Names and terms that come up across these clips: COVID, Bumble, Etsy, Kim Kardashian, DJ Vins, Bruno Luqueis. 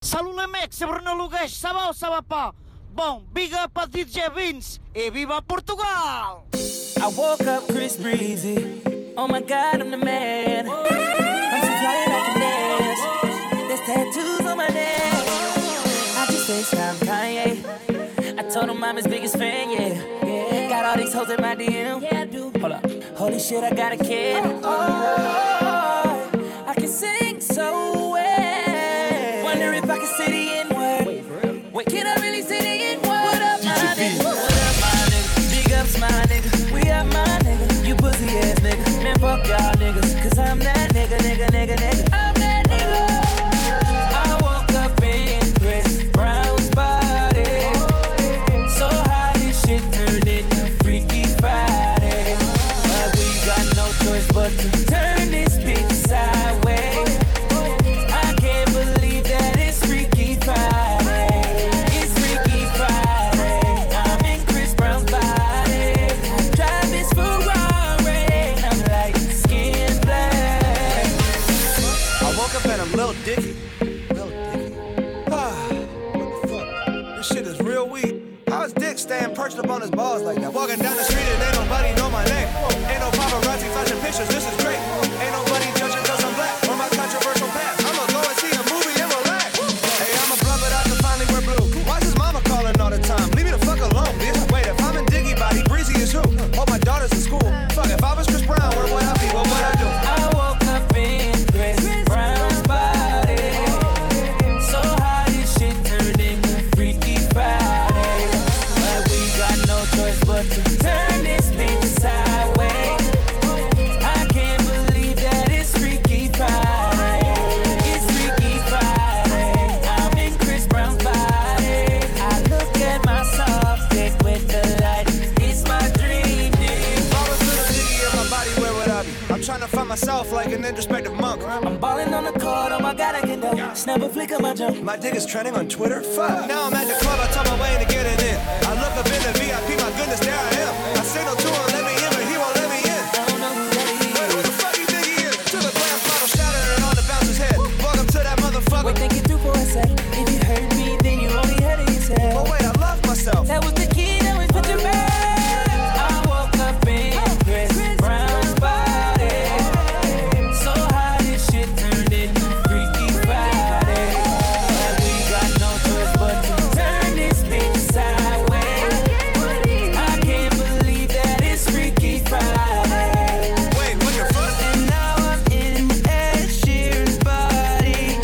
Salulemek, Bruno Luqueis, sabau sabapá. Bom, big up a DJ Vins e viva Portugal! I woke up crisp breezy. Oh my God, I'm the man. I'm so fly like a dance. There's tattoos on my neck. I just FaceTime Kanye. I told him I'm his biggest fan, yeah. Got all these hoes in my DM. Yeah, I do. Hold up. Holy shit, I got a kid. Oh, I can sing so. Fuck y'all niggas, cause I'm that nigga. I'm that nigga. I woke up in Chris Brown's body. So high this shit turned into Freaky Friday. But we got no choice but to turn this bitch sideways. I can't believe that it's Freaky Friday. It's Freaky Friday. I'm in Chris Brown's body. Drive this Ferrari. I'm like skin black. I woke up and I'm Lil Dicky. Ah, what the fuck? This shit is real weak. How's Dick staying perched up on his balls like that? Walking down the street and ain't nobody know my name. Ain't no paparazzi flashing pictures. This is great. Ain't nobody judging 'cause I'm black or my controversial past. I'ma go and see a movie and relax. Hey, I'm a brother that can finally wear blue. Why's his mama calling all the time? Leave me the fuck alone, bitch. Wait, if I'm in Diggy body, Breezy is who? Oh, my daughter's in school. Fuck, if I was Chris Brown, where would I be? What would I do? I woke up in Chris Brown's body. So high this shit turned into Freaky Friday. But we got no choice but to turn this bitch sideways. I can't believe that it's Freaky Friday. It's Freaky Friday. I'm in Chris Brown's body. I look at myself thick with the light. It's my dream. If I was little Diggy in my body, where would I be? I'm trying to find myself like an introspective monk. I'm balling on the court, oh my God, I can know. Snap a flick of my jump. My dick is trending on Twitter, fuck. Now I'm at the club, I talk my way into getting in. I look up in the VIP, my goodness, there I am. I signal to him, let me in, but he won't let me in. I don't know who that is. Wait, who the fuck you think he is? Till the glass bottle shattered and on the bouncer's head. Welcome to that motherfucker. Wait, think it through for a sec. If you hurt me, then you only hurt yourself. But wait, I love myself. That was the key, that was put to bed. I woke up in Chris Brown's body. So high this shit turned into Freaky Friday. But we got no choice but to turn this bitch sideways. I can't believe that it's Freaky Friday. Wait, what the fuck? And now I'm in Ed Sheeran's body.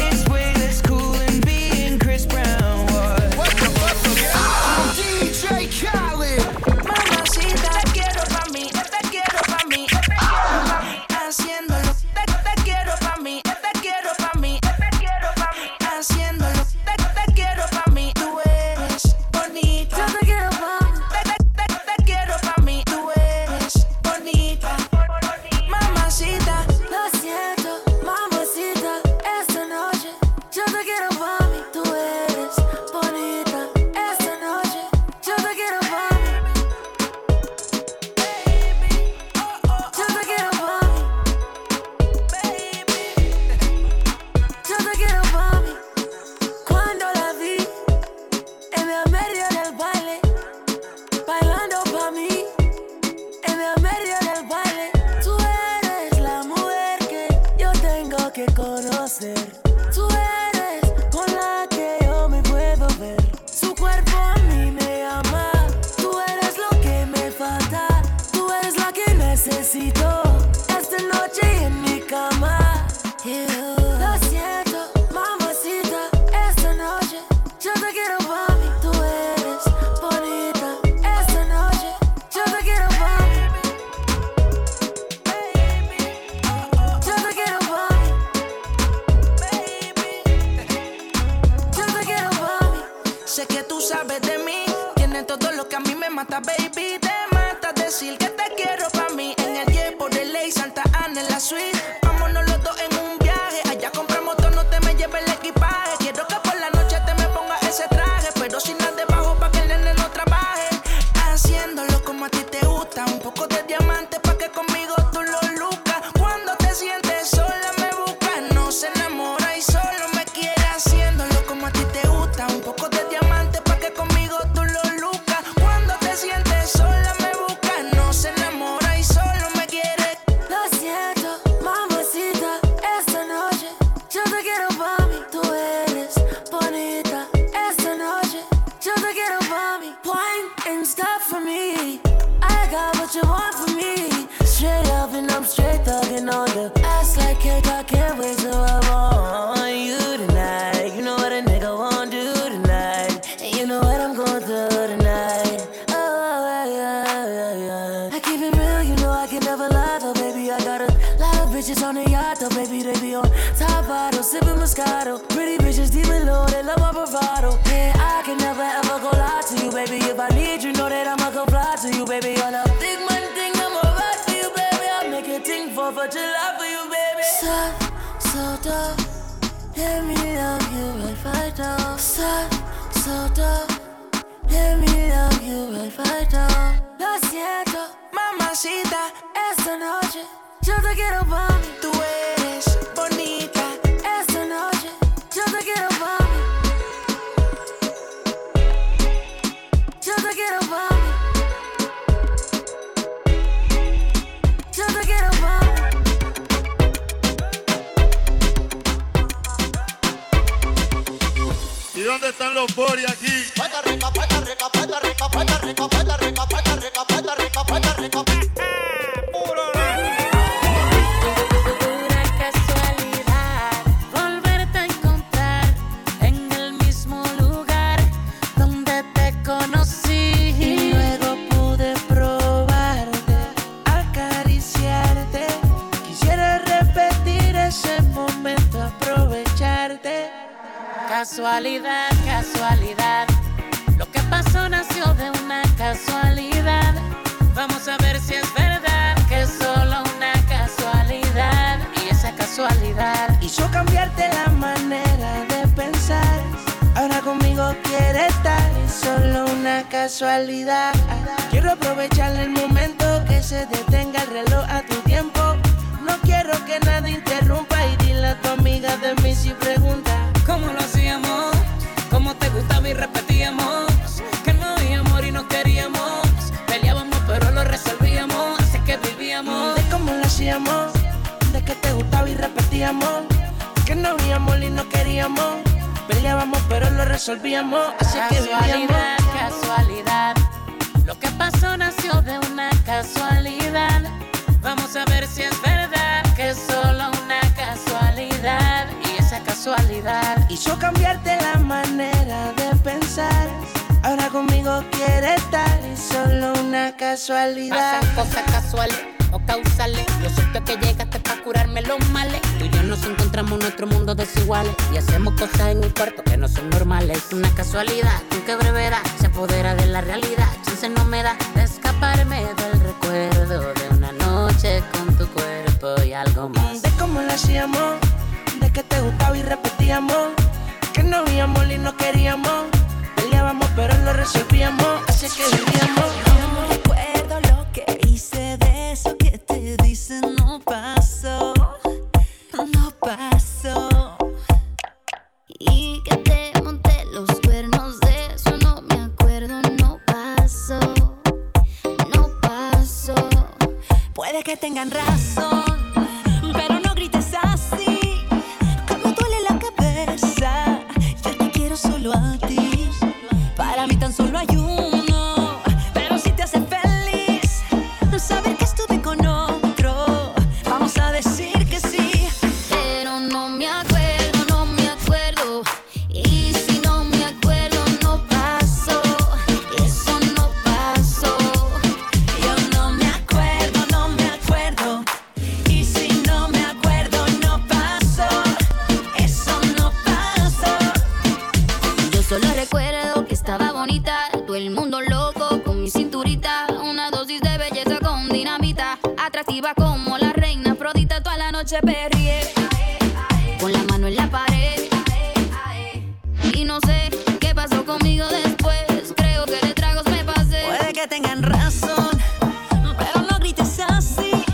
It's way less cool than being Chris Brown was. What the fuck? I'm DJ Khaled. Mamacita, quiero pa' mí, te quiero pa' mí, te quiero pa' mí, haciéndolo, te quiero pa' mí, te quiero pa' mí, te quiero pa' mí, haciéndolo, te quiero pa' mí, tú eres bonita. Yo te quiero pa' mí, te quiero pa' mí, tú eres bonita. Mamacita, lo siento, mamacita, esta noche yo te quiero pa' mí, tú eres bonita. Esta noche yo te quiero pa' mí. Yo te quiero pa' mí. Yo te quiero pa' mí. Cuando la vi en el medio del baile, bailando pa' mí en el medio del baile. Tú eres la mujer que yo tengo que conocer. Tú eres con la que yo me puedo ver. Su cuerpo a mí me ama. Tú eres lo que me falta. Tú eres la que necesito esta noche en mi cama. Lo siento, mamacita, esta noche yo te quiero pa' mí. Tú eres bonita. Esta noche yo te quiero pa' mí. Yo te quiero pa' mí. Yo te quiero pa' mí. Sé que tú sabes de mí. Tienes todo lo que a mí me mata, baby. Te mata decir que te quiero pa' mí. En el tiempo de ley, Santa Ana en la suite. Vámonos los dos en un viaje. Allá compramos todo, no te me lleves el equipaje. Quiero que por la noche te me pongas ese traje. Pero sin nada debajo pa' que el nene no trabaje. Haciéndolo como a ti te gusta. Un poco de diamante pa' que conmigo tú lo lucas. Cuando te sientes sola me buscas. No se enamora y solo me quiere sipping Moscato. Pretty bitches deep in low, they love my bravado. Yeah, I can never ever go lie to you, baby. If I need you, know that I'ma go fly to you, baby. On a big money thing, I'ma ride for you, baby. I'll make a ting for July for you, baby. Stop, so dumb. Let me love you right right now. Stop, so dumb. Let me love you right right now. Lo siento, mamacita, esta noche yo te quiero pa' mí. Tú eres bonita, esta noche yo te quiero pa' mí. Yo te quiero pa' mí. Yo te quiero pa' mí. ¿Y dónde están los boris aquí? Puerta Rica, Puerta Rica, Puerta Rica, Puerta Rica, Puerta Rica, Puerta Rica, Puerta Rica, Puerta Rica, Puerta Rica. Casualidad, casualidad. Lo que pasó nació de una casualidad. Vamos a ver si es verdad que es solo una casualidad. Y esa casualidad hizo cambiarte la manera de pensar. Ahora conmigo quiere estar. Es solo una casualidad. Quiero aprovechar el momento que se detenga el reloj a tu tiempo. No quiero que nada interrumpa y dile a tu amiga de mí si pregunta. ¿Cómo lo hacíamos? ¿Cómo te gustaba y repetíamos? Que no había amor y no queríamos. Peleábamos pero lo resolvíamos. Así que vivíamos. ¿De cómo lo hacíamos? ¿De que te gustaba y repetíamos? Que no había amor y no queríamos. Peleábamos pero lo resolvíamos. Así que vivíamos. Casualidad, casualidad. Lo que pasó nació de una casualidad. Vamos a ver si es verdad que es solo una casualidad. Esa casualidad hizo cambiarte la manera de pensar. Ahora conmigo quiere estar y solo una casualidad. Pasan cosas casuales o causales. Lo cierto que llegaste para curarme los males. Tú y yo nos encontramos en nuestro mundo desiguales y hacemos cosas en un cuarto que no son normales. Una casualidad con que brevedad se apodera de la realidad. Chance no me da de escaparme del recuerdo de una noche con tu cuerpo y algo más. De cómo lo hacíamos. De que te gustaba y repetíamos. Que no había amor y no queríamos. Peleábamos pero lo resolvíamos. Así que vivíamos. No recuerdo lo que hice de eso que te dicen no pasó. No pasó. Y que te monté los cuernos de eso no me acuerdo. No pasó. No pasó. Puede que tengan razón. Solo a ti, para mí tan solo hay uno, pero si te hace feliz, no saber que estuve con otro, vamos a decir que sí, pero no me acuerdo, y si no me acuerdo no pasó, eso no pasó, yo no me acuerdo, y si no me acuerdo no pasó, eso no pasó. Solo recuerdo que estaba bonita, todo el mundo loco con mi cinturita. Una dosis de belleza con dinamita, atractiva como la reina Afrodita. Toda la noche perrié, con la mano en la pared. Y no sé qué pasó conmigo después, creo que de tragos me pasé. Puede que tengan razón, pero no grites así,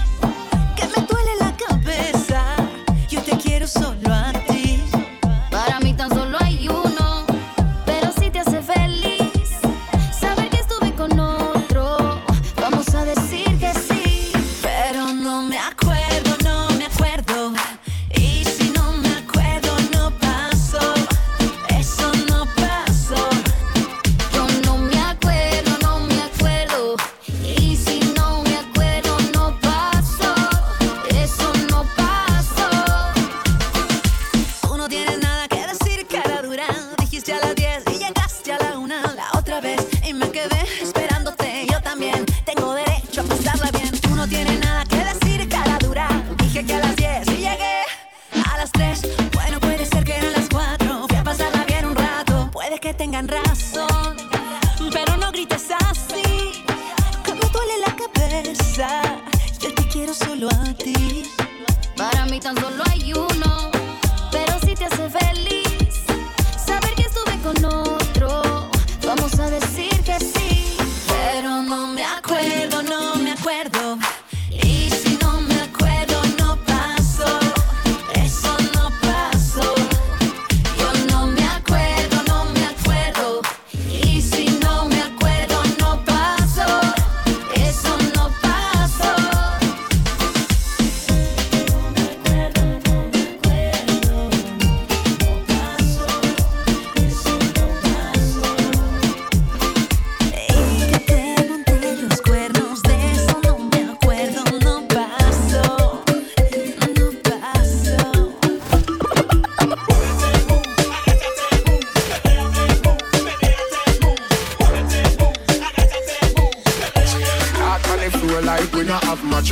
que me duele la cabeza. Yo te quiero solo a ti, para mí tan solo hay uno.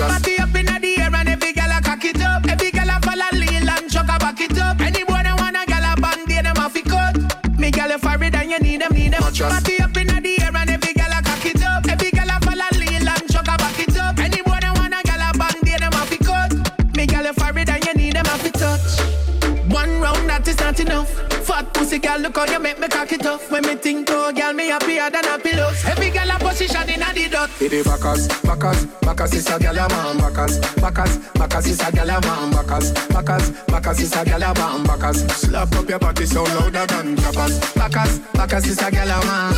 attraction. Party up in the air and every girl a cock it up. Every girl a fall a lean and chuck a back it up. Any boy that want a girl a bang, they them off it cut. Me girl a far it and you need them, need them. Party up in the air and every girl a cock it up. Every girl a fall a lean and chuck a back it up. Any boy that want a girl a bang, they them off it cut. Me girl a far it and you need them off it touch. One round that is not enough. Fat pussy girl, look how you make me cock it off. When me think, oh girl, me happier than a pillow. Every girl a position in a dot. It is Bacchus, Bacchus, Bacchus is a girl a man. Bacchus, Bacchus, Bacchus is a girl a man. Bacchus, Bacchus, Bacchus is a girl a man. Bacchus, slap up your body so louder than tapas. Bacchus, Bacchus is a girl a man.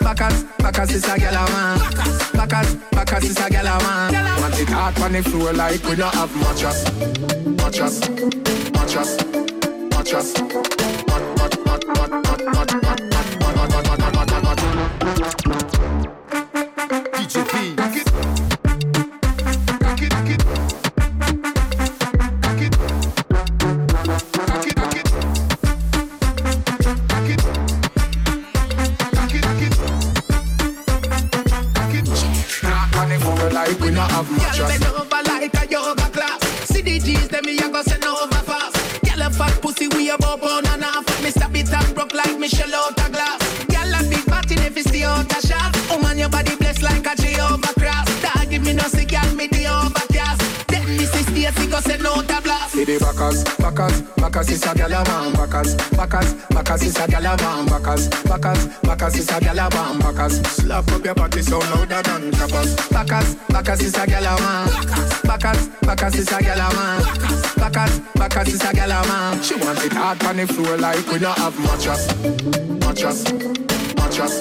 Bacchus, Bacchus is a girl a man. Bacchus, Bacchus is a girl a man. Want it hard when it flow like we don't have mattress, mattress, mattress, mattress. Bacchus is a gyal a man, Bacchus, Bacchus, Bacchus is a gyal a man, Bacchus, Bacchus, Bacchus is a gyal a man, Bacchus. Slap up your body so louder than tapas. Bacchus, Bacchus is a gyal a man, Bacchus, Bacchus is a gyal a man, Bacchus, Bacchus is a gyal a man. She want it hard on the floor like we don't have mattress, mattress, mattress,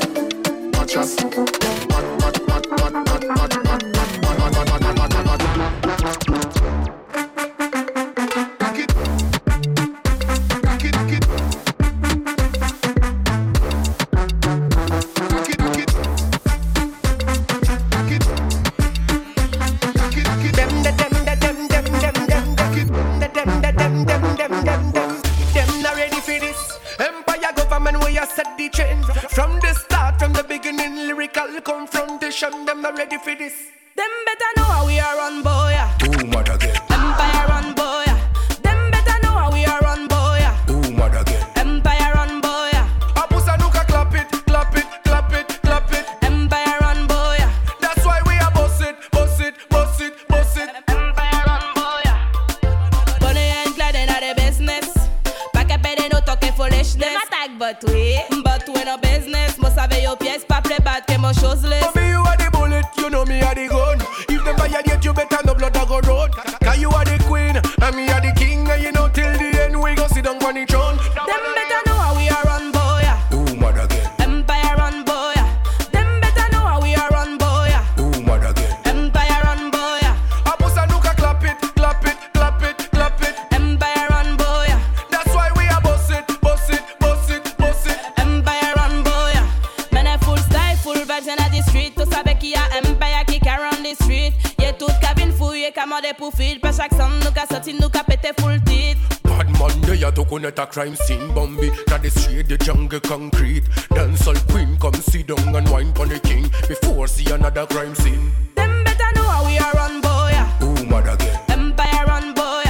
mattress, crime scene Bombay, that is straight the jungle concrete. Dance all queen, come sit down and wine on the king before see another crime scene. Them better know how we are run, boy. Ooh, mother girl. Empire run, boy.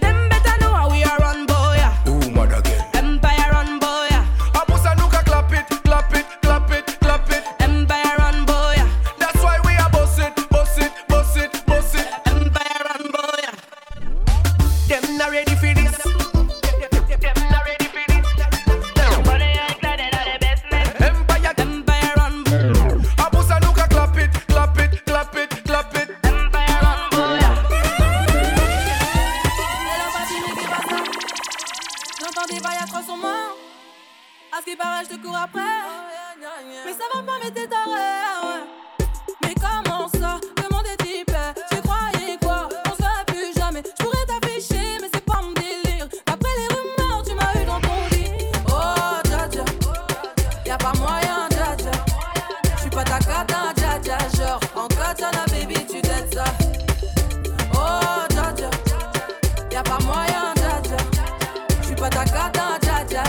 Them better know how we are run, boy. Ooh, mother girl. Empire run, boy. Abusa nuka clap it, clap it, clap it, clap it. Empire run, boy. That's why we are boss it, boss it, boss it, boss it. Empire run, boy. Them not ready for this.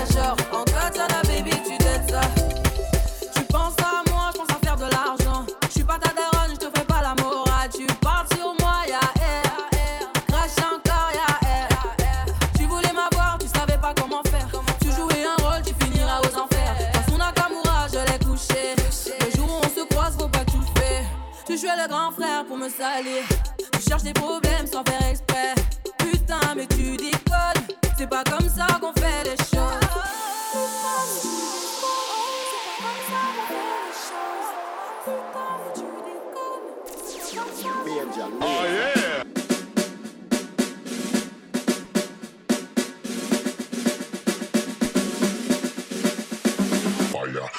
Genre en katana baby tu t'aides ça. Tu penses à moi, je pense à faire de l'argent. frère pour me salir. Tu cherches des problèmes sans faire exprès. Putain mais tu déconnes. C'est pas comme ça qu'on fait les choses. Oh yeah. Fire.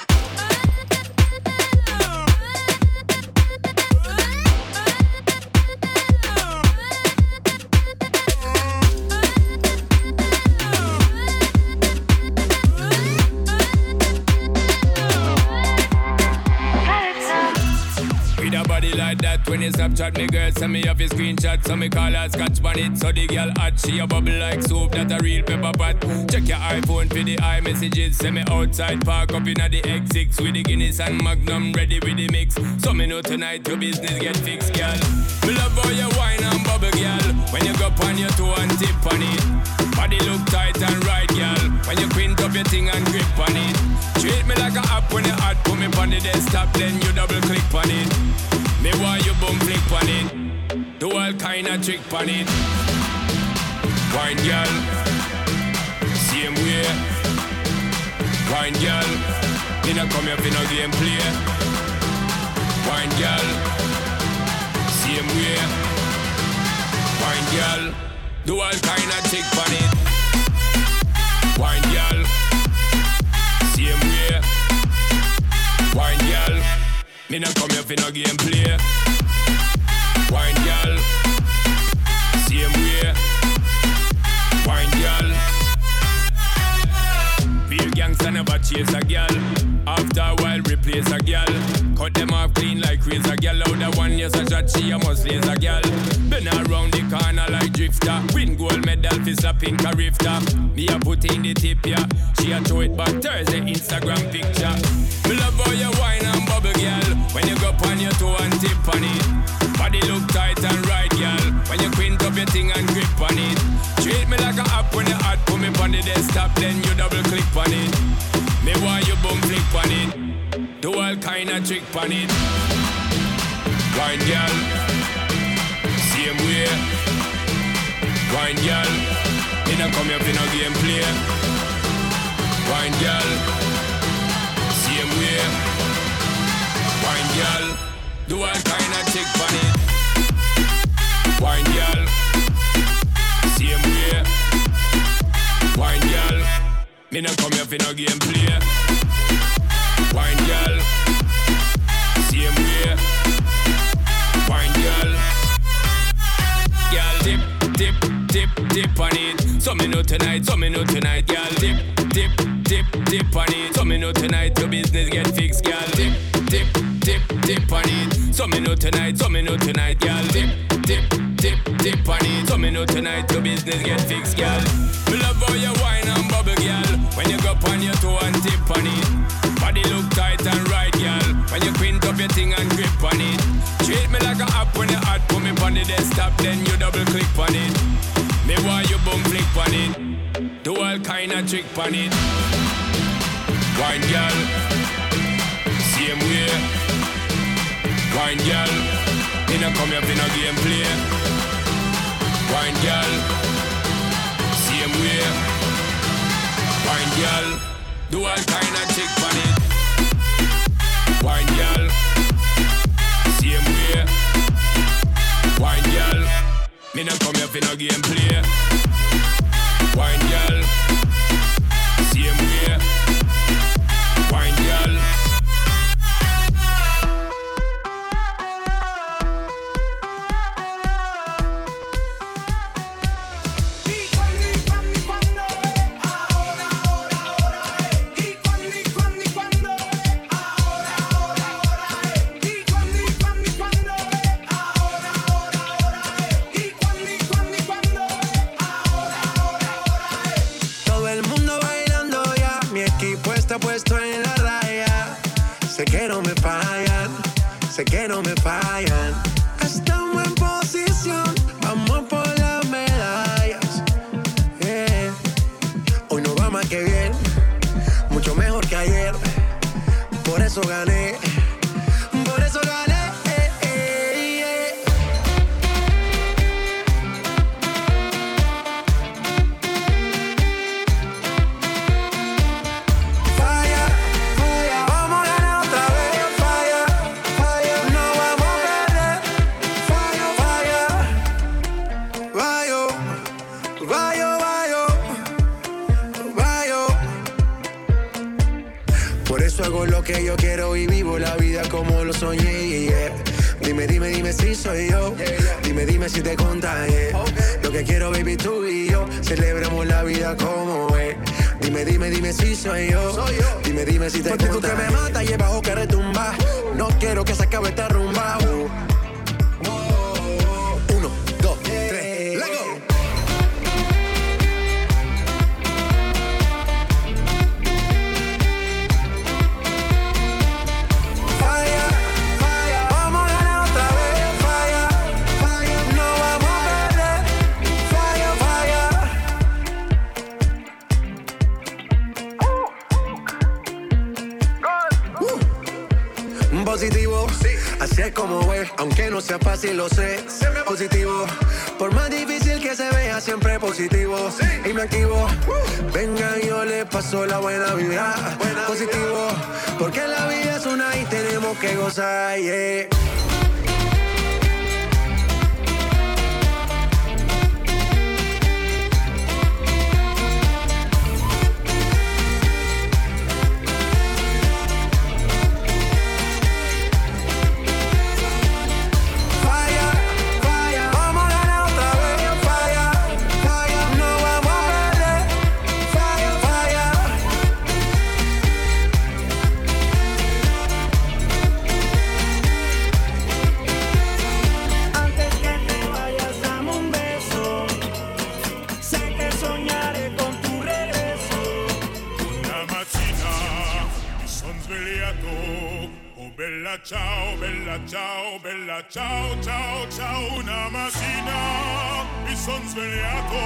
When you Snapchat me girl, send me off your screenshot. So me call her scotch bonnet. So the girl hot, she a bubble like soap. That a real pepper pot. Check your iPhone for the iMessages. Send me outside, park up inna the X6 with the Guinness and Magnum ready with the mix. So me know tonight your business get fixed, girl. Me love how you wine and bubble, girl. When you go on your toe and tip on it. Body look tight and right, girl. When you quint up your thing and grip on it. Treat me like a app when you hot. Put me on the desktop, then you double click on it. Me why you bum flick pan it. Do all kind of trick pan it. Wine girl, same way. Wine girl, you no come here for no game play. Wine girl, same way. Wine girl, do all kind of trick pan it. Wine girl, same way. Wine girl, me no come here for no game play. Wine girl, same way. Wine girl. Feel gangsta never chase a girl. After a while replace a girl. Cut them off clean like razor girl. Out the one yes a shot she a must laser girl. Been around the corner like drifter. Win gold medal for slapping a rifter. Me a put in the tip ya. Yeah. She a throw it back Thursday Instagram picture. Me love how you wine and bubble girl. When you go on your toe and tip on it. Body look tight and right, girl. When you quint up your thing and grip on it. Treat me like a app when you hot. Put me on the desktop, then you double click on it. Me why you bum flick on it. Do all kind of trick on it. Wine girl, same way. Wine girl, you don't come here for no game play. Wine girl, same way. Wine girl, do all kind of chick on it. Wine girl, same way. Wine girl, me no come here for no game play. Wine girl, same way. Wine girl, girl dip, dip, dip, dip on it. So me know tonight, girl dip, dip, dip, dip on it. So me know tonight your business get fixed, girl dip, dip. Dip, dip on it. So me know tonight, girl. Dip, dip, dip, dip on it. So me know tonight, your business get fixed, girl. Me love how you wine and bubble, girl. When you go on your toe and tip on it. Body look tight and right, girl. When you quint up your thing and grip on it. Treat me like a app when you hot. Put me on the desktop, then you double click on it. Me why you bum flick on it. Do all kind of trick on it. Wine, girl. Same way. Wine girl, you don't come here for no game play. Wine girl, same way. Wine girl, do all kind of chick on it. Wine girl, same way. Wine girl, you don't come here for no game play. Wine girl, same way. Wine girl. Sé que no me fallan. Estamos en posición, vamos por las medallas. Yeah. Hoy no va más que bien, mucho mejor que ayer. Por eso gané, yeah, yeah. eso hago lo que yo quiero y vivo la vida como lo soñé, yeah. Dime, dime, dime si soy yo, dime, dime si te contagié. Lo que quiero, baby, tú y yo, celebremos la vida como es. Dime, dime, dime si soy yo, dime, dime si te contagié. Porque tú que me mata y el bajo que retumba, no quiero que se acabe esta rumba. Como es, aunque no sea fácil, lo sé. Siempre positivo, por más difícil que se vea, siempre positivo. Sí. Y me activo, venga, yo le paso la buena vibra. Buena positivo, vida. Porque la vida es una y tenemos que gozar. Yeah. Ciao, bella, ciao, bella, ciao, ciao, ciao. Una mattina mi son svegliato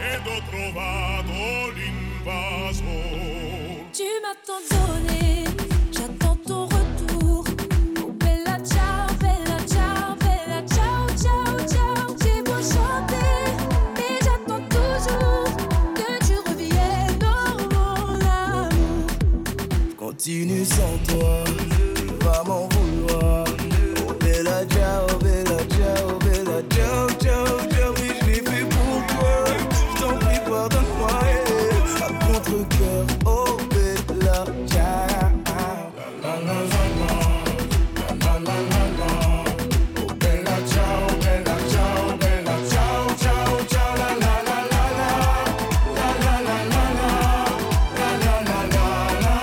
ed ho trovato l'invaso. Tu m'attends donné, j'attends ton retour. Oh, bella, ciao, bella, ciao, bella, ciao, ciao, ciao. J'ai beau chanter, mais j'attends toujours que tu reviennes dans mon amour. Continue sans toi. M'en vouloir. Oh bella ciao, bella ciao, bella ciao, ciao, ciao. Mais je l'ai fait pour toi, je t'en prie pardonne-moi. À contre-cœur, oh bella ciao. La la la la, la la la. Oh bella ciao, bella ciao, bella ciao, ciao, ciao. La la la la la, la la la la la, la la la la la la.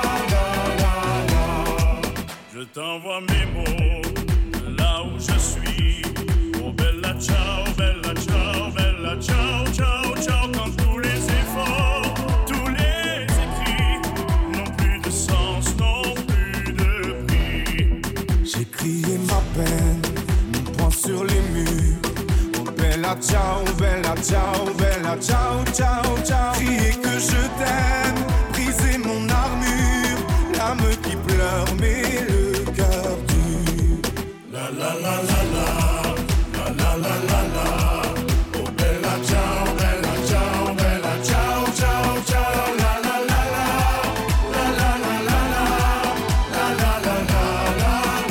Je t'envoie mes mots, là où je suis. Oh bella ciao, bella ciao, bella ciao, ciao, ciao. Quand tous les efforts, tous les écrits n'ont plus de sens, n'ont plus de prix. J'ai crié ma peine, mon poing sur les murs. Oh bella ciao, bella ciao, bella ciao, ciao, ciao. Crier que je t'aime, briser mon armure. L'âme qui pleure, mais le la la la la, la la la la la. Oh bella ciao, bella ciao, bella ciao, ciao, ciao. La la la la, la la la la la, la la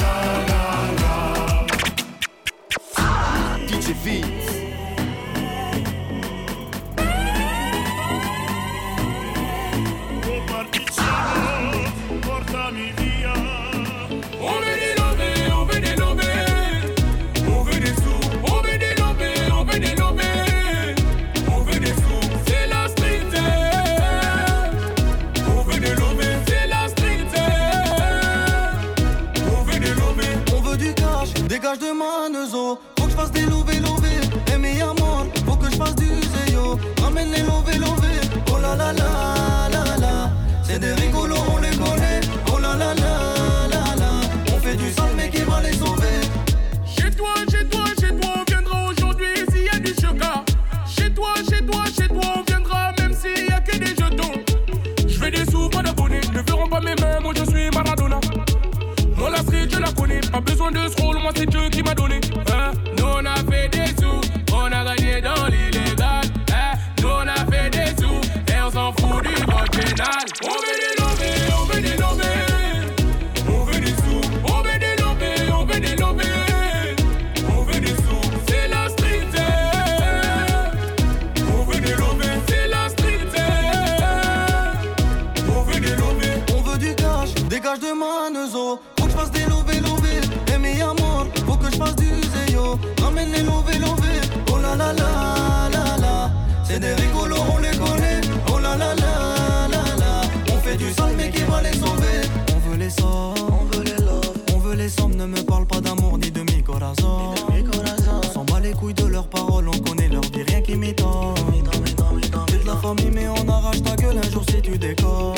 la la la la. DJ Vins. Oh partigiano, portami via. Oh de Manezo, faut que je fasse des lovés, et mes amours, faut que je fasse du zéyo, ramène les lovés, oh la la la la la, c'est des rigolos, on les connaît, oh la la la la la, on fait du sale mais qui va les sauver. Chez toi, chez toi, chez toi, on viendra aujourd'hui s'il y a du chocolat. Chez toi, chez toi, chez toi, on viendra même s'il y a que des jetons. Je fais des sous, pas d'abonnés, ne verront pas mes mains, moi je suis Maradona. Moi la street je la connais, pas besoin de scroll, moi c'est Dieu qui m'a donné. Hein? Nous on a fait des sous, on a gagné dans l'illégal. Hein? Nous on a fait des sous, et on s'en fout du code pénal. On veut des lobés, on veut des lobés. On veut des sous, on veut des lobés, on veut des lobés. On veut des sous, c'est la street. On veut des lobés, c'est la street. On veut des lobés, on veut du cash, de Manezo. Faut que je fasse des lovés, eh mes amours, faut que je fasse du zéyo. Ramène les lovés, oh la la la la la. C'est des rigolos, on les connaît, oh la la la la la. On fait du sale mais qui va les sauver. On veut les sorts, on veut les love, on veut les sommes, ne me parle pas d'amour ni de mi corazon. On s'en bat les couilles de leurs paroles, on connaît leur vie, rien qui m'étonne. C'est de la famille mais on arrache ta gueule un jour si tu déconnes.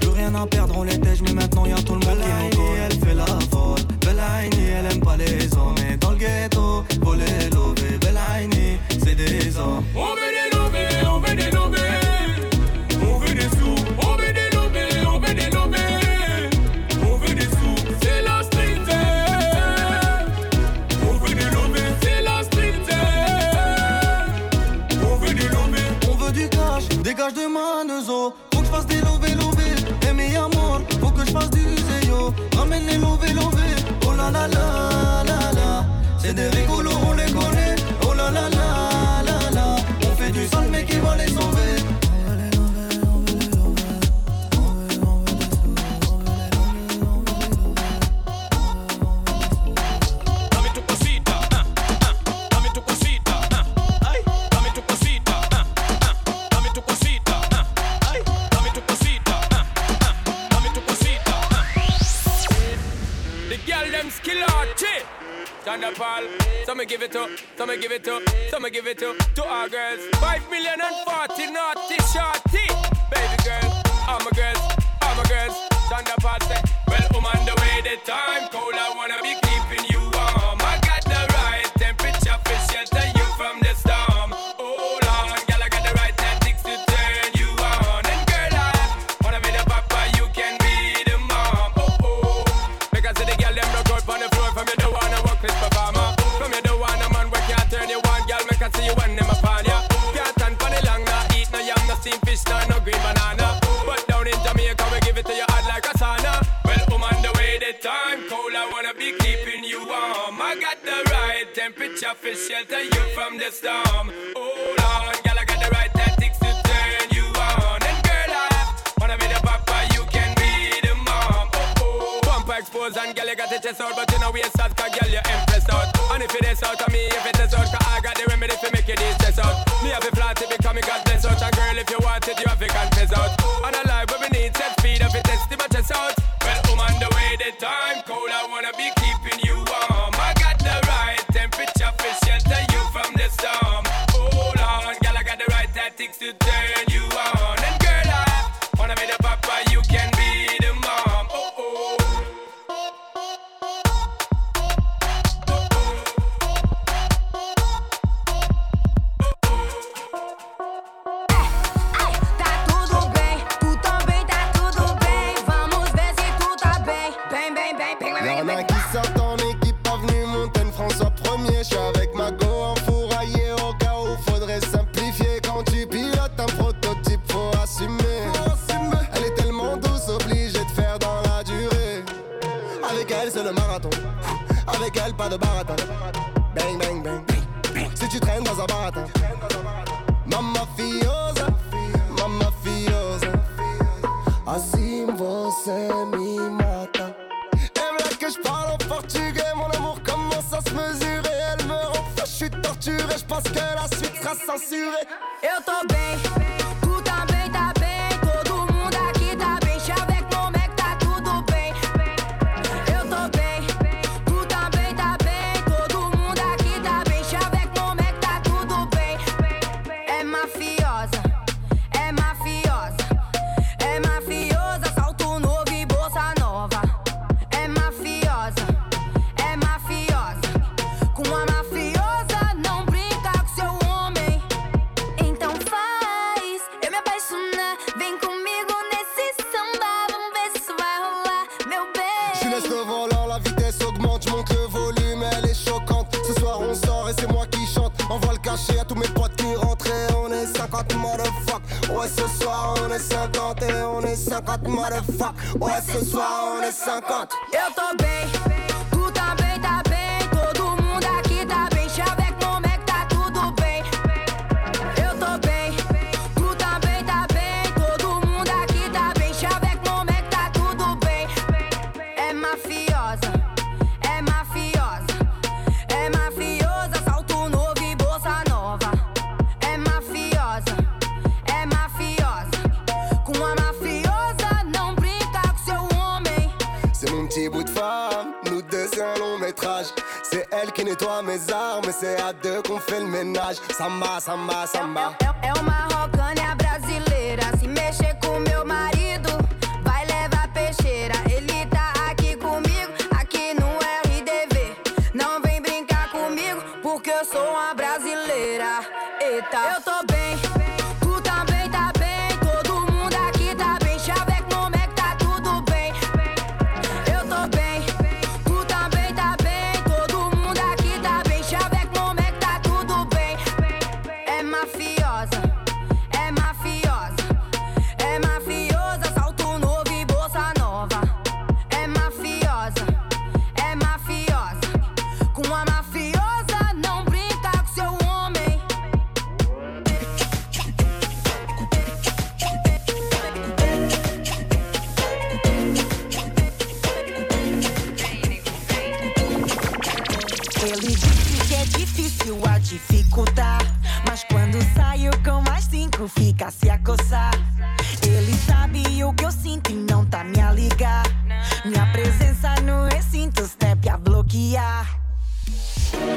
Plus rien à perdre, on l'était, mais maintenant y'a tout le monde qui nous colle. Elle fait la folle, Belaïni, elle aime pas les hommes. Et dans le ghetto, faut les lover, Belaïni, c'est des hommes. On veut les lover, on veut les lover. On veut des sous, on veut des lover, on veut des lover. On veut des sous, c'est la street. On veut des lover, c'est la street. On veut des lover, on veut du cash, des gages de Manezo. Faut que je fasse des lovés, eh mes amours, faut que je fasse du zéyo. Ramène les lovés, oh la la la la la. C'est des rigolos, on les connaît, oh la la la la la. On fait du sale mais qui va les sauver. Some me give it up, some me give it up, some me give it up to our girls. 5,040,000 naughty shorty, baby girl, all my girls, all my girls. Thunder Paul say, well, on the way the time cold, I wanna be keeping you warm. I got the right temperature for shelter you from the storm. Oh Lord, girl, I got the right tactics to turn you on. And girl, I wanna be the papa, you can be the mom. Oh oh, because of the girl them rock out on the floor from your door. See you when them upon ya. Can't stand for the long, nah eat no yam, no steam fish, nor no green banana. But down in Jamaica we give it to you hot like a sauna. Well, on the way the time cold, I wanna be keeping you warm. I got the right temperature for shelter you from the storm. Hold on, girl, I got the right tactics to turn you on. And girl, I wanna be the papa, you can be the mom. Oh oh, pump exposed and girl, you got the chest out, but you know we ain't sad 'cause girl you impressed out. And if it is out of me, if it is out 'cause I got the remedy. Me have a flat if it come, God bless out. And girl, if you want it, you have to confess out. And a life where we need set speed up, it test my chest out. Well, on the way the time cold, I wanna be keeping you warm. I got the right temperature for shelter you from the storm. Hold on, girl, I got the right tactics to turn you on. And girl, I wanna be the papa, you can be the mom. Oh oh. Avec elle, pas de baratin. Bang, bang, bang. Si tu traînes dans un baratin. Mamma fiosa, mamma fiosa. Assim você me mata. Elle veut que je parle en portugais. Mon amour commence à se mesurer. Elle me rend fou, je suis torturé. Je pense que la suite sera censurée. Eu tô bem. Ouais, ce soir on est 50 et on est 50 motherfuck. Ouais, ce soir on est 50. Eu tô bem, tu também tá bem. Todo mundo aqui tá bem. Já vê como é que tá tudo bem. Eu tô bem, tu também tá bem. Todo mundo aqui tá bem. Já vê como é que tá tudo bem. qui nettoie mes armes. C'est à deux qu'on fait le ménage. Samba, samba, samba. É uma roncana, é a brasileira. Se mexer com meu marido, vai levar peixeira. Ele tá aqui comigo, aqui no RDV. Não vem brincar comigo, porque eu sou uma brasileira. Eita, eu tô bem. Fica a se acossar. Ele sabe o que eu sinto e não tá me a ligar. Minha presença no recinto, o snap a bloquear.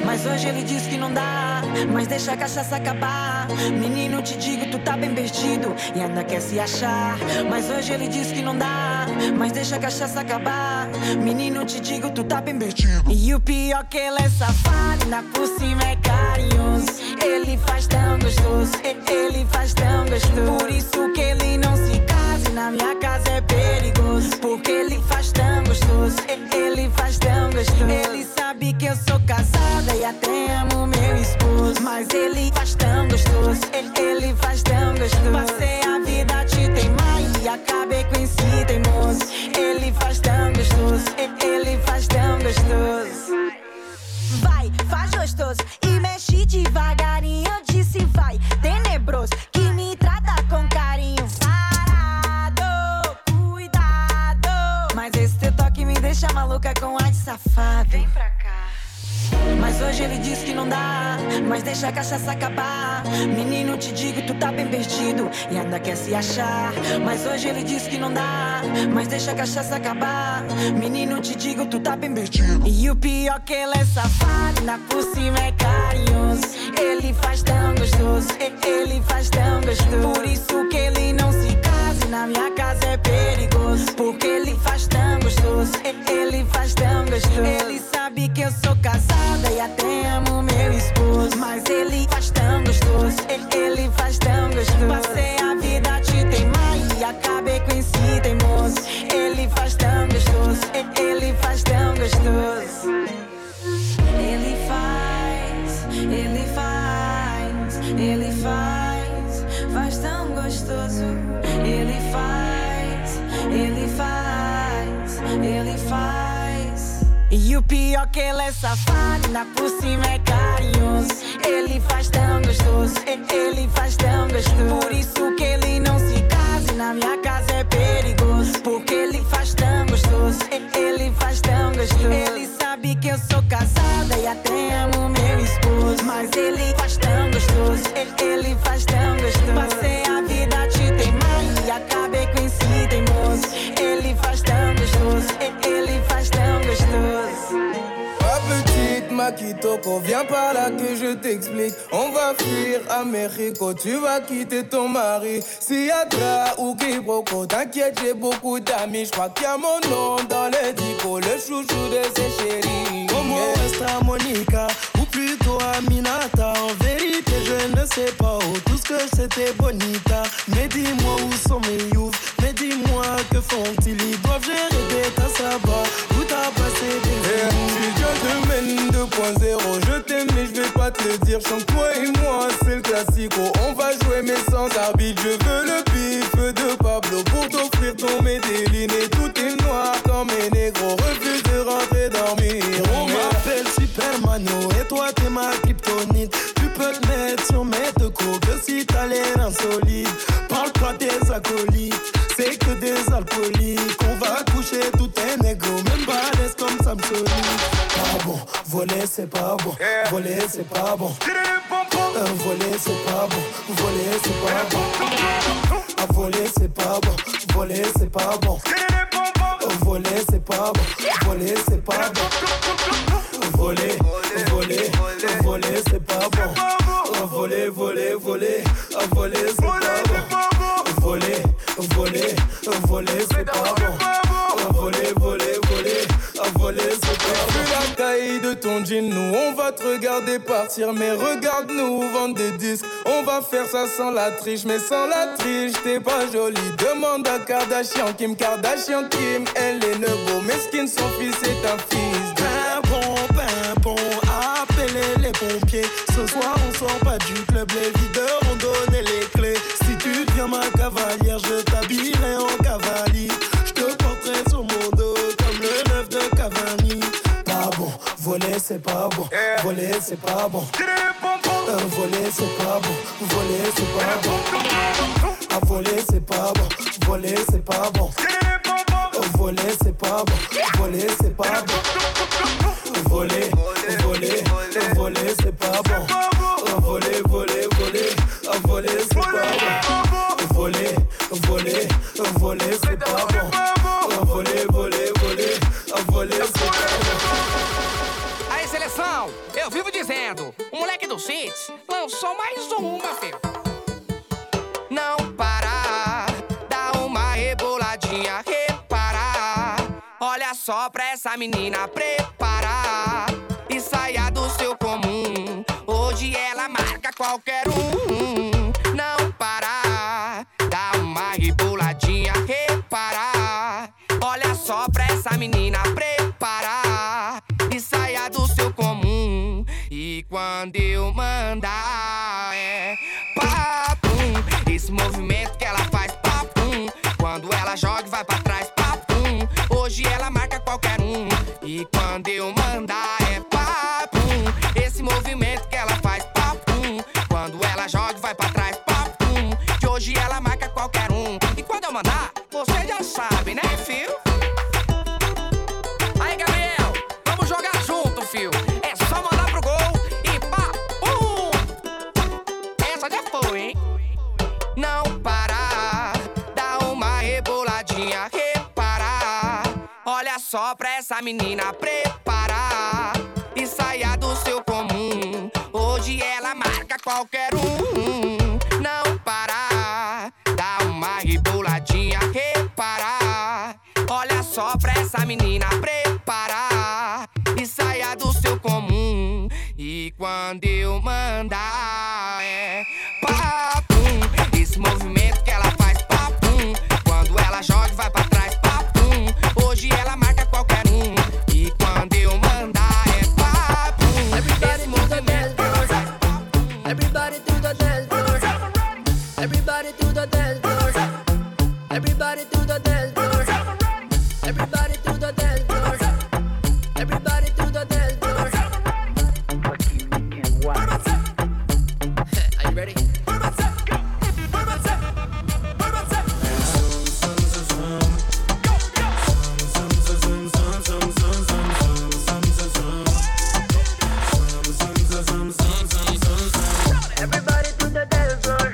Mas hoje ele diz que não dá, mas deixa a cachaça acabar. Menino, te digo, tu tá bem perdido e ainda quer se achar. Mas hoje ele diz que não dá, mas deixa a cachaça acabar. Menino, te digo, tu tá bem perdido. E o pior que ele é safado, ainda por cima é carinhoso. Ele faz tão gostoso, ele faz tão gostoso. Por isso que ele não se casa, na minha casa é perigoso. Porque ele faz tão gostoso, ele faz tão gostoso. Ele sabe que eu sou casada e até amo meu esposo. Mas ele faz tão gostoso, ele faz tão gostoso. Passei a vida te teimar e acabei com esse teimoso. Ele faz tão gostoso, ele faz tão gostoso. Vai, faz gostoso e mexe devagarinho. Eu disse vai, tenebroso, que me trata com carinho. Parado, cuidado. Mas esse teu toque me deixa maluca com ar de safado. Vem pra cá. Mas hoje ele diz que não dá, mas deixa a cachaça acabar. Menino, te digo, tu tá bem perdido e ainda quer se achar. Mas hoje ele diz que não dá, mas deixa a cachaça acabar. Menino, te digo, tu tá bem perdido. E o pior que ele é safado, na por cima é carinhoso. Ele faz tão gostoso, ele faz tão gostoso. Por isso que ele não se casa, na minha casa é perigoso. Porque ele faz tão gostoso, ele faz tão gostoso. Ele sabe que eu sou casado e até amo meu esposo. Mas ele faz tão gostoso, ele faz tão gostoso. Passei a vida te teimar e acabei com esse teimoso. Ele faz tão gostoso, ele faz tão gostoso. Ele faz, ele faz, ele faz, faz tão gostoso. Ele faz, ele faz, ele faz. E o pior que ele é safado, na por cima é carinhoso. Ele faz tão gostoso, ele faz tão gostoso. Por isso que ele não se casa, na minha casa é perigoso. Porque ele faz tão gostoso, ele faz tão gostoso. Ele sabe que eu sou casada e até amo meu esposo. Mas ele faz tão gostoso, ele faz tão gostoso. Passei a vida te teimar e acabei com esse teimoso. Ele faz tão gostoso, ele faz tão gostoso. Kitoko, viens par là que je t'explique. On va fuir à Mexico, tu vas quitter ton mari. Si y'a drap ou quiproquo, t'inquiète, j'ai beaucoup d'amis. J'crois qu'il y a mon nom dans le dico, le chouchou de ses chéris. Como esta Monica, ou plutôt Aminata. En vérité, je ne sais pas où, tout ce que c'était bonita. Mais dis-moi où sont mes youths, mais dis-moi que font-ils. Ils doivent gérer des tasses à bas, où t'as passé des jours. Je suis Dieu de mène 2.0, je t'aime mais je vais pas te le dire. Chante toi et moi, c'est le classico. On va jouer mais sans arbitre. Je veux le bif de Pablo pour t'offrir ton météline. Et tout est noir comme mes négros, refuse de rentrer dormir. On m'appelle Supermano et toi t'es ma kryptonite. Tu peux te mettre sur mes deux coups que si t'as l'air insolite. Parle pas des acolytes, c'est que des alcooliques. On va coucher tout un ego, même balèze comme ça me sonne. Pas bon, voler c'est pas bon, voler c'est pas bon. Voler c'est pas bon, voler c'est pas bon. Voler c'est pas bon, voler c'est pas bon. Voler, c'est pas bon. Voler, c'est pas bon. Voler, voler, voler, c'est pas bon. Voler, voler, voler, voler, c'est pas bon. Voler, voler, voler, c'est pas bon. Voler, voler, voler, voler, c'est pas bon. De ton jean, nous on va te regarder partir, mais regarde-nous vendre des disques. On va faire ça sans la triche, mais sans la triche, t'es pas jolie. Demande à Kardashian, Kim Kardashian, Kim, elle est nouveau, mesquine, son fils est un fils. Pimpon, appelez les pompiers. Ce soir on sort pas du club, les leaders ont donné les clés. Si tu viens ma cavalière, je t'habillerai en cavalier. Je te porterai sur mon dos comme le neuf de Cavani. Voler c'est pas bon, voler c'est pas bon. Voler c'est pas bon, voler c'est pas bon. À voler c'est pas bon, voler c'est pas bon. Voler c'est pas bon, voler c'est pas bon. Voler, voler, voler c'est pas bon. Voler, voler, voler, voler c'est pas bon. Voler, voler, voler c'est pas bon. Voler, voler, voler, voler c'est pas bon. Seleção, eu vivo dizendo, o moleque do City lançou mais uma, filho. Não para, dá uma reboladinha, repara. Olha só pra essa menina preparar e saia do seu comum. Hoje ela marca qualquer um. Não para, dá uma reboladinha, repara. Olha só pra essa menina preparar e saia do seu comum. E quando eu mandar é papum. Esse movimento que ela faz papum. Quando ela joga vai pra trás papum. Hoje ela marca qualquer um. E quando eu mandar é papum. Esse movimento que ela faz papum. Quando ela joga vai pra trás papum. Que hoje ela marca qualquer um. E quando eu mandar, você já sabe, né, filho? É só mandar pro gol e pá, essa já foi, hein? Não parar, dá uma reboladinha, reparar. Olha só pra essa menina preparar e saia do seu comum. Hoje ela marca qualquer um. Não parar, dá uma reboladinha, reparar. Olha só pra essa menina preparar e saia do seu comum. E quando eu mandar é papum. Esse movimento que ela faz papum. Quando ela joga vai pra trás papum. Hoje ela marca qualquer um. E quando eu mandar é papum. Everybody esse movimento papum. Everybody do the dance. Everybody do the dance. Everybody do the dance. Everybody do the dance. Everybody do the dance. Are you ready? Everybody do the dance floor.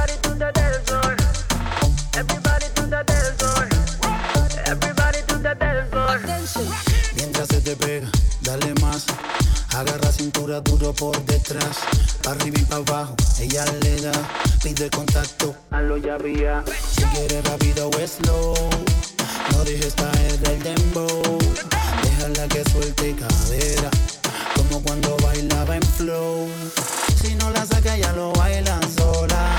Everybody do the dance floor. Everybody do the dance floor. Everybody do the dance floor. Mientras se te pega, dale más. Agarra cintura duro por detrás. Pa' arriba y pa' abajo, ella le da. Pide contacto, hazlo ya vía. Si quieres rápido o slow. No dejes caer el dembow. Déjala que suelte cadera. Como cuando bailaba en flow. Si no la saca ya lo baila sola.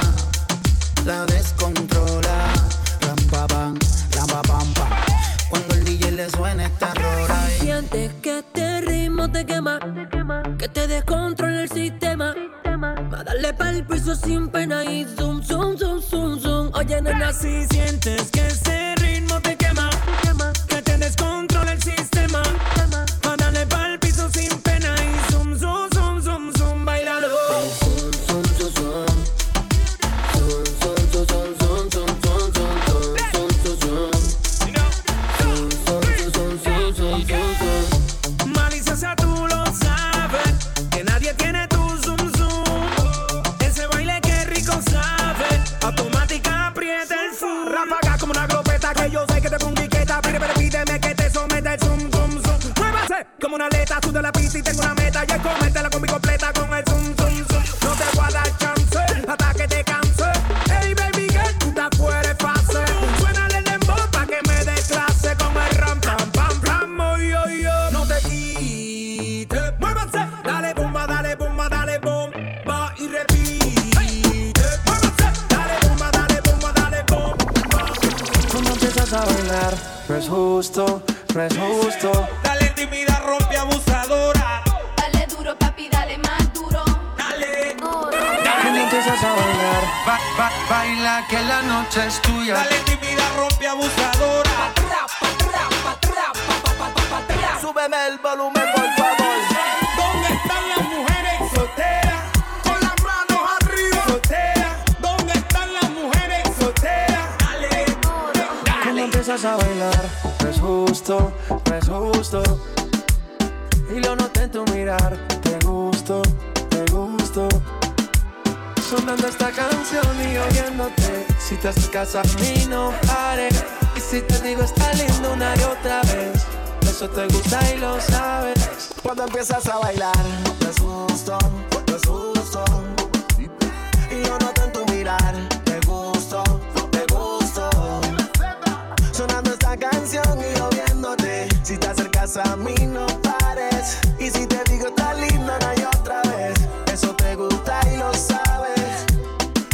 La descontrola. Ram pa pam, ram pa pam pam. Cuando el DJ le suena esta rola. Si sientes que este ritmo te quema, que te descontrola el sistema, más dale pa'l piso sin pena y zoom, zoom, zoom, zoom, zoom. Oye nena, si sientes que ese ritmo te quema, que te descontrola el sistema, más dale pa'l piso sin pena y zoom, zoom, zoom, zoom, zoom. Bailalo. Zoom, zoom, zoom, zoom. Zoom, zoom, zoom, zoom, zoom. Ráfaga como una glopeta que yo sé que te pongo y que si tengo una meta y es comértela con mi completa con el zoom, zoom, zoom. No te voy a dar chance hasta que te canse. Hey baby girl, tú te afuera fase. Suénale el dembow pa' que me des clase con el ram, pam, pam, pam, oh, yo, yo. No te quites, muévanse, dale bomba, dale bomba, dale bomba y repite. Muévanse, dale bomba, dale bomba, dale bomba. Cuando empiezas a bailar, no es justo, no es justo. Dale tímida, rompe abusadora. Dale duro, papi, dale más duro. Dale, duro. Dale. No empiezas a bailar, baila que la noche es tuya. Dale tímida, rompe abusadora. Súbeme el volumen, por favor. ¿Dónde están las mujeres solteras? Con las manos arriba. Solteras. ¿Dónde están las mujeres solteras? Dale, duro. Dale. Cuando empiezas a bailar, no es justo, no es justo. Y lo noté en tu mirar. Te gusto, te gusto. Sonando esta canción y oyéndote. Si te haces caso a mí no haré. Y si te digo está lindo una y otra vez, eso te gusta y lo sabes. Cuando empiezas a bailar, no es justo, no es justo. Y lo noté en tu mirar. Te gusto, te gusto. Sonando esta canción y yo viéndote. Si te acercas a mí no pares. Y si te digo está linda, no hay otra vez. Eso te gusta y lo sabes.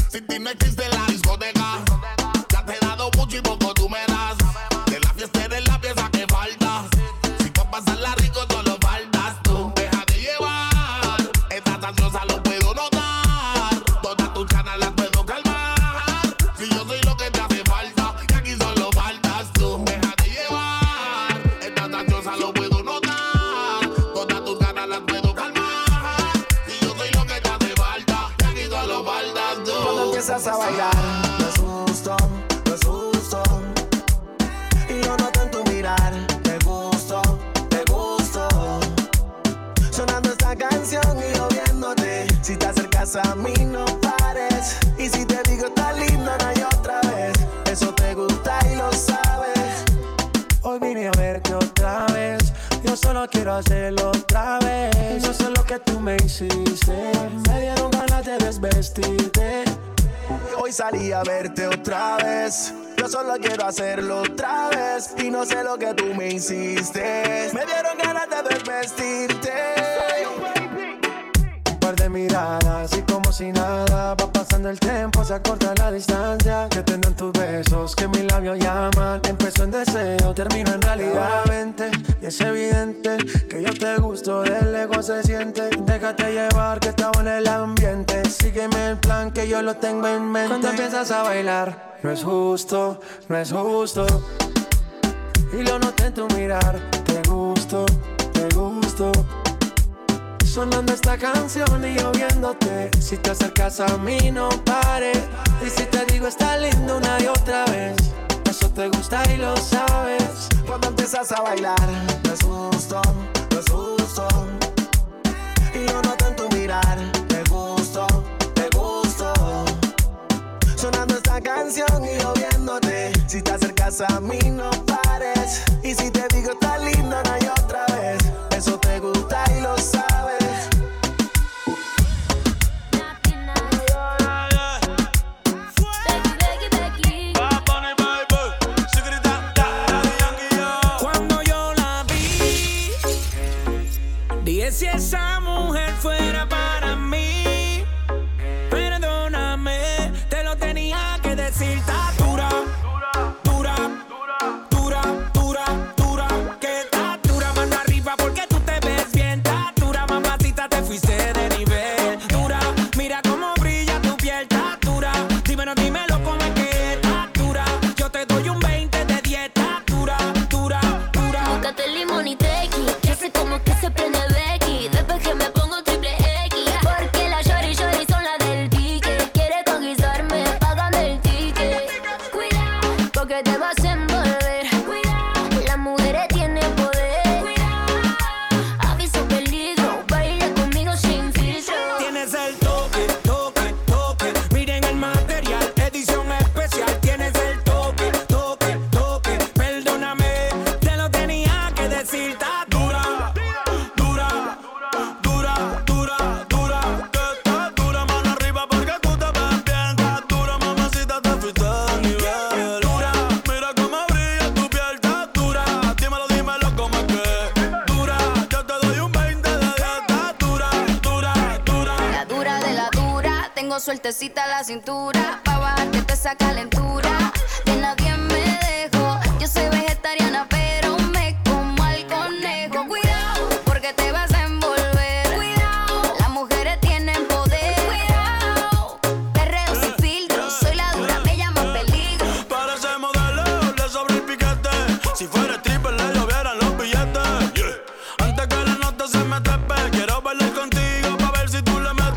Si ti no existe la discoteca, ya te he dado mucho y poco tú me das. De la fiesta eres la pieza que falta. Si vas a pasarla rico solo faltas tú. Deja de llevar, esta ansiosa lo puedo notar. Todas tus ganas las puedo calmar. Si yo soy lo que te hace falta, que aquí solo falta. Déjate llevar, esta ansiosa lo puedo notar. Todas tus ganas las puedo calmar. Si yo soy lo que te hace falta, te aquí solo faltas tú. Cuando empiezas a bailar, no es justo, no es justo. Y yo noto en tu mirar, te gusto, te gusto. Sonando esta canción y yo viéndote. Si te acercas a mí no pares. Y si te digo está linda, no hay otra vez. Eso te gusta y lo sabes. Hoy vine a verte otra vez. Yo solo quiero hacerlo otra vez. Yo sé lo que tú me hiciste. Me dieron ganas de desvestirte. Hoy salí a verte otra vez. Yo solo quiero hacerlo otra vez. Y no sé lo que tú me hiciste. Me dieron ganas de desvestirte. Par de miradas y como si nada. Va pasando el tiempo, se acorta la distancia. Que tengan tus besos, que mis labios llaman. Empezó en deseo, termino en realidad. Vente, y es evidente que yo te gusto, de lejos se siente. Déjate llevar que estaba en el ambiente. Sígueme el plan que yo lo tengo en mente. Cuando empiezas a bailar, no es justo, no es justo. Y lo noté en tu mirar. Te gusto, te gusto. Sonando esta canción y yo viéndote. Si te acercas a mí no pares. Y si te digo está lindo una y otra vez, eso te gusta y lo sabes. Cuando empiezas a bailar, no es justo, no es justo. Y yo noto en tu mirar. Te gusto, te gusto. Sonando esta canción y yo viéndote. Si te acercas a mí no pares. Y si te digo está lindo una y otra vez, eso te gusta y lo sabes. Cuando yo la vi, dije si esa mujer fuera para mí, perdóname, te lo tenía que decir. Está dura, dura, dura, dura, dura, que está dura, mano arriba porque tú te ves bien. Está dura, mamacita, te fuiste de nivel. Dura, mira cómo brilla tu piel. Está dura, dímelo, dímelo cómo es que está dura. Yo te doy un 20 de 10. Está dura, dura, dura. Búscate el limón y tequi, que hace como que se prende Becky. Después que me pongo triple X, porque la shorty, shorty son las del ticket. Quiere conquistarme, págame el ticket. Cuidado, porque te vas a envolver. Cuidado, las mujeres tienen poder. Cuidado, aviso peligro, baila conmigo sin filtro. Tienes el toque, toque, toque. Miren el material, edición especial. Tienes el toque, toque, toque. Perdóname, te lo tenía que decir. Está dura, dura, sueltecita la cintura, pa' bajarte toda esa calentura. De nadie me dejo, yo soy vegetariana, pero me como al conejo. Cuidado, porque te vas a envolver. Cuidado, las mujeres tienen poder. Cuidado, perreo sin filtro, soy la dura, me llaman peligro. Para ese modelo le sobra el piquete, si fuera stripper le llovieran los billetes. Yeah. Antes que la nota se me trepe, quiero bailar contigo pa' ver si tú le metes.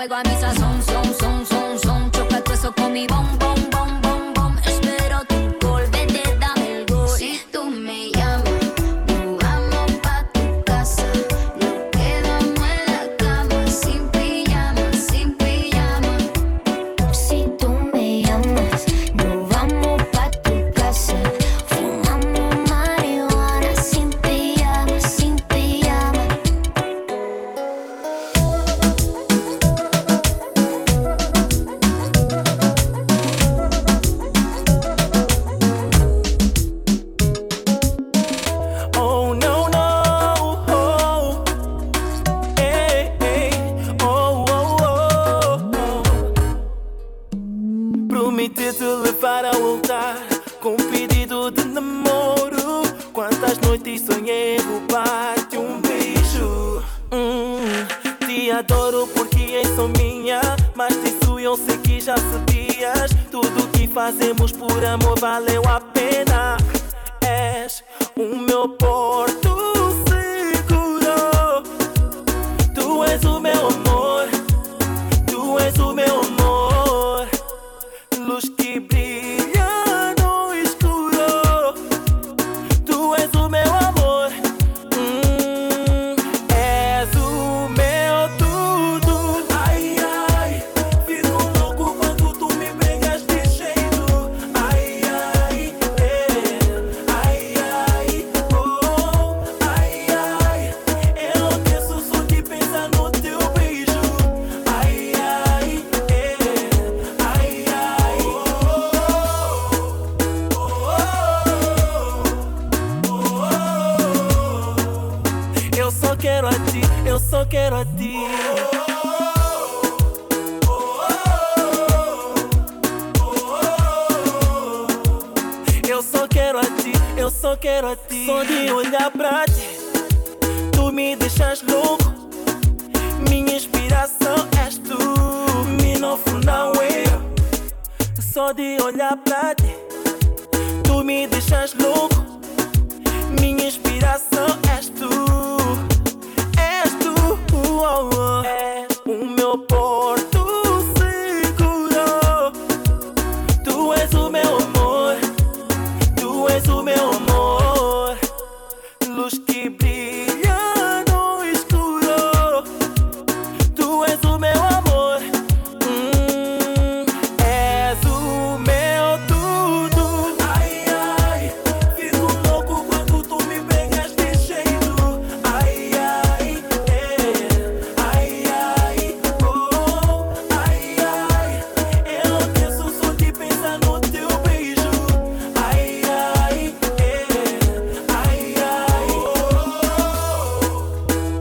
Fuego a mi sazón, son, son, son, son. Choca todo eso con mi bom, bom, bom, bom, bom. Espero tu gol, vete, dame el gol. Si tú me llamas, nos vamos pa' tu casa. Nos quedamos en la cama, sin pijama, sin pijama. Si tú me llamas, nos vamos pa' tu casa. Fumamos marihuana, sin pijama, sin pijama. Luz que brilha. quero a ti, eu só quero a ti. Eu só quero a ti, eu só quero a ti. Só de olhar pra ti, tu me deixas louco. Minha inspiração és tu, me novo não eu. Só de olhar pra ti, tu me deixas louco. Minha inspiração és tu, és tu. Oh, oh. É o meu porto seguro. Tu és o meu amor, tu és o meu amor. Luz que brilha no escuro. Tu és o meu amor. És o meu tudo. Ai, ai, fico louco quando tu me pegas de jeito. Ai, ai, é. Ai, ai, oh. Ai, ai, eu penso só de pensar no teu beijo. Ai, ai, é. Ai, ai, oh. Oh, oh,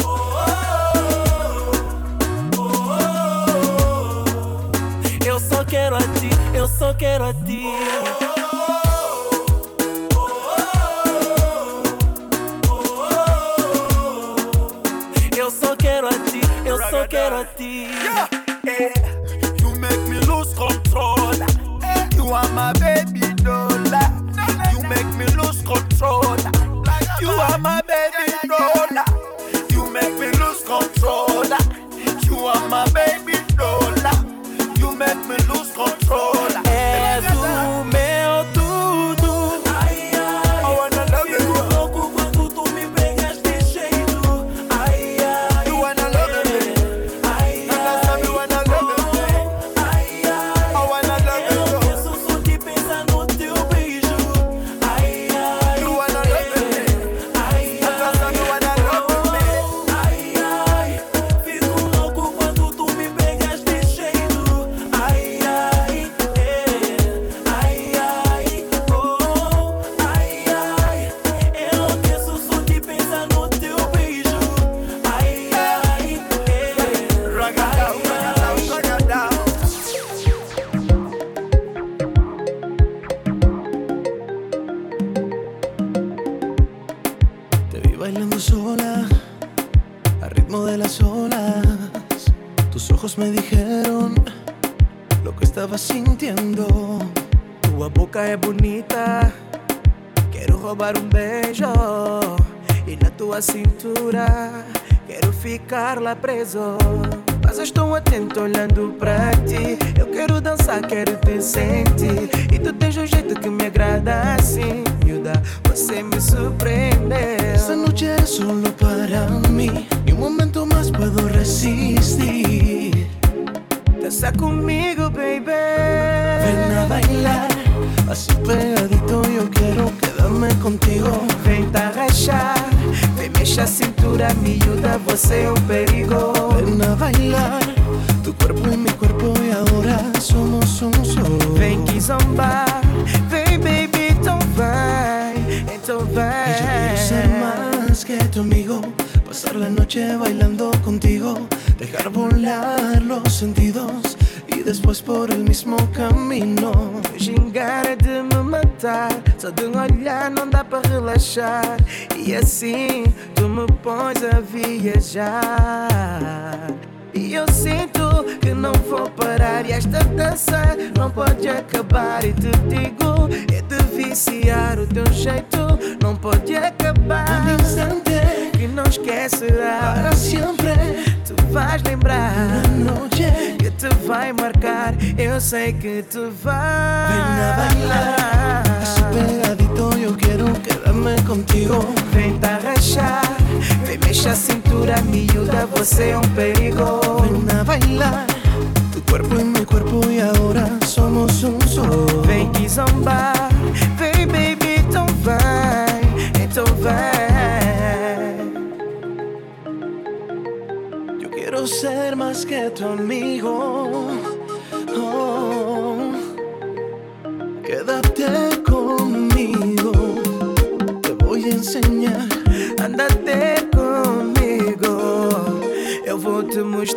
oh, oh. Eu só quero a ti, eu só quero a ti. Eu só quero a ti, eu só quero a ti. Eh, you make me lose control. You are my baby dollar. You make me lose control. You are my baby dollar. You make me lose control. You are my baby dollar. You make me lose control. És o meu tudo. Ai, ai, I wanna love you. Fico louco quando tu me pegas de jeito. Ai, ai, You wanna love me. Ai, ai, Understand me when I love you. ai, ai, I wanna love you. eu penso só de pensar no teu beijo. Ai, ai, You wanna love me. Ai, Understand me when I love you. ai, ai, fico louco quando tu me pegas de jeito. Ai, ai, é. Ai, ai, oh. Ai, ai, eu penso só de pensar no teu beijo. Ai, ai, é. Te vi bailando sola, al ritmo de las olas. Tus ojos me dijeron lo que estaba sintiendo. Tu boca es bonita, quiero robar un beso. Y la tua cintura, quero ficarla preso. Mas eu estou atento olhando pra ti. Eu quero dançar, quero te sentir. E tu tens um jeito que me agrada assim, miúda, você me surpreendeu. Esta noche eres solo para mí. Ni un momento más puedo resistir. Danza conmigo, baby. Ven a bailar, así pegadito yo quiero quedarme contigo. Vem a agachar, vem mexe a cintura, miúda, você é um perigo. Ven a bailar, tu cuerpo y mi cuerpo y ahora somos un solo. Vem que zombar, vem baby, então vai, então vai. Yo quiero ser más que tu amigo, pasar la noche bailando contigo, dejar volar los sentidos. Y después por el mismo camino. Xingar é de me matar, só de olhar não dá para relaxar. E assim tu me pões a viajar. E eu sinto que não vou parar. E esta dança não pode acabar. E te digo, é de viciar o teu jeito. Não pode acabar. Um instante que não esquecerá. Para sempre tu vais lembrar. Uma noite que te vai marcar. Eu sei que tu vais. Vem a bailar, así pegadito eu quero quedarme contigo. Vem te arrachar, vem mexe a cintura, miúda, você é um perigo. Ven a bailar, tu cuerpo y mi cuerpo y ahora somos un solo. Vem que zombar, vem baby, então vai, então vai. Yo quiero ser más que tu amigo, oh. Quédate conmigo, te voy a enseñar, ándate conmigo.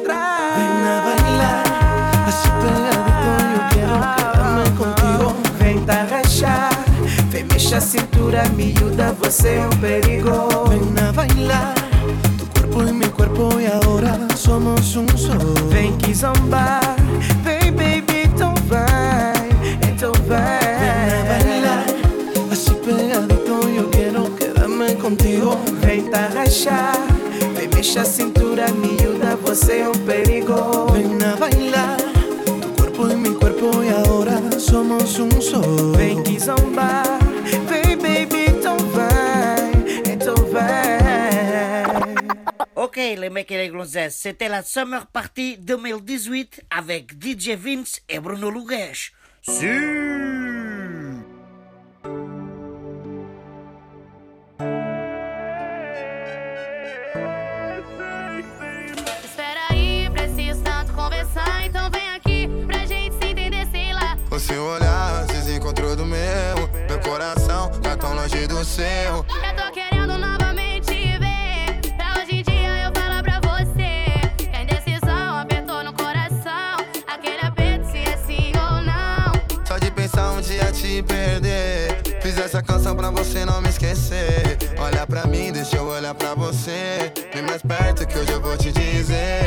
atrás. Ven a bailar, así pegadito yo quiero quedarme contigo. Vem arranjar, vem mexer a cintura, me ajuda, você é perigo. Ven a bailar, tu cuerpo y mi cuerpo y ahora somos un sol. Vem que zombar, vem baby, então vai, então vai. Contigo, vem arranjar, vem mexer a cintura, me ajuda, você é perigo. Vem a bailar, tu cuerpo y mi cuerpo y ahora somos un sol. Vem que zombar, vem baby, então vai, então vai. Ok les mecs et les gonzesses, c'était la Summer Party 2018 avec DJ Vins et Bruno Luqueis. Si. O seu olhar se desencontrou do meu. Meu coração tá tão longe do seu. Já tô querendo novamente ver. Pra hoje em dia eu falar pra você que a indecisão apertou no coração. Aquele aperto se é sim ou não. Só de pensar um dia te perder, fiz essa canção pra você não me esquecer. Olha pra mim, deixa eu olhar pra você. Vem mais perto que hoje eu vou te dizer.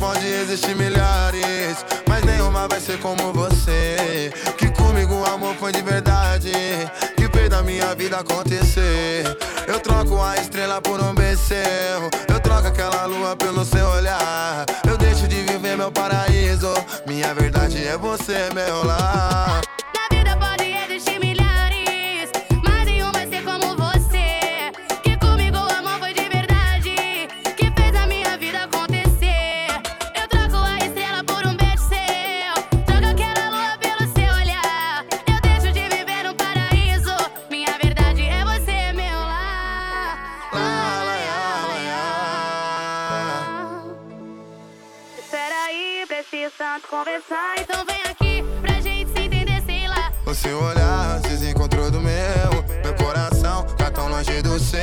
Pode existir milhares, mas nenhuma vai ser como você. Que comigo o amor foi de verdade, que fez da minha vida acontecer. Eu troco a estrela por um beijo, eu troco aquela lua pelo seu olhar. Eu deixo de viver meu paraíso, minha verdade é você, meu lar. Conversar, então vem aqui pra gente se entender, sei lá. O seu olhar se desencontrou do meu. Meu coração tá tão longe do seu.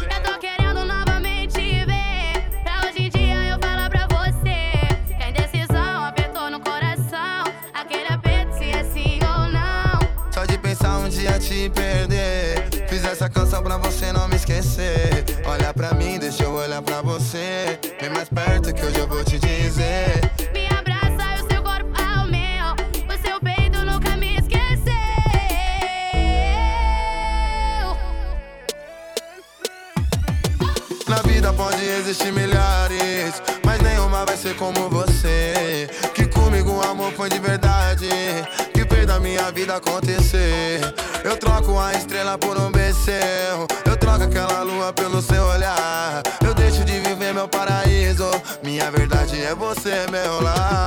Já tô querendo novamente ver. Pra hoje em dia eu falar pra você que a indecisão apertou no coração. Aquele aperto se é sim ou não. Só de pensar um dia te perder, fiz essa canção pra você não me esquecer. Olha pra mim, deixa eu olhar pra você. Vem mais perto que hoje eu vou te dizer. Pode existir milhares, mas nenhuma vai ser como você. Que comigo o amor foi de verdade, que fez da minha vida acontecer. Eu troco a estrela por um beijo, eu troco aquela lua pelo seu olhar. Eu deixo de viver meu paraíso, minha verdade é você, meu lar.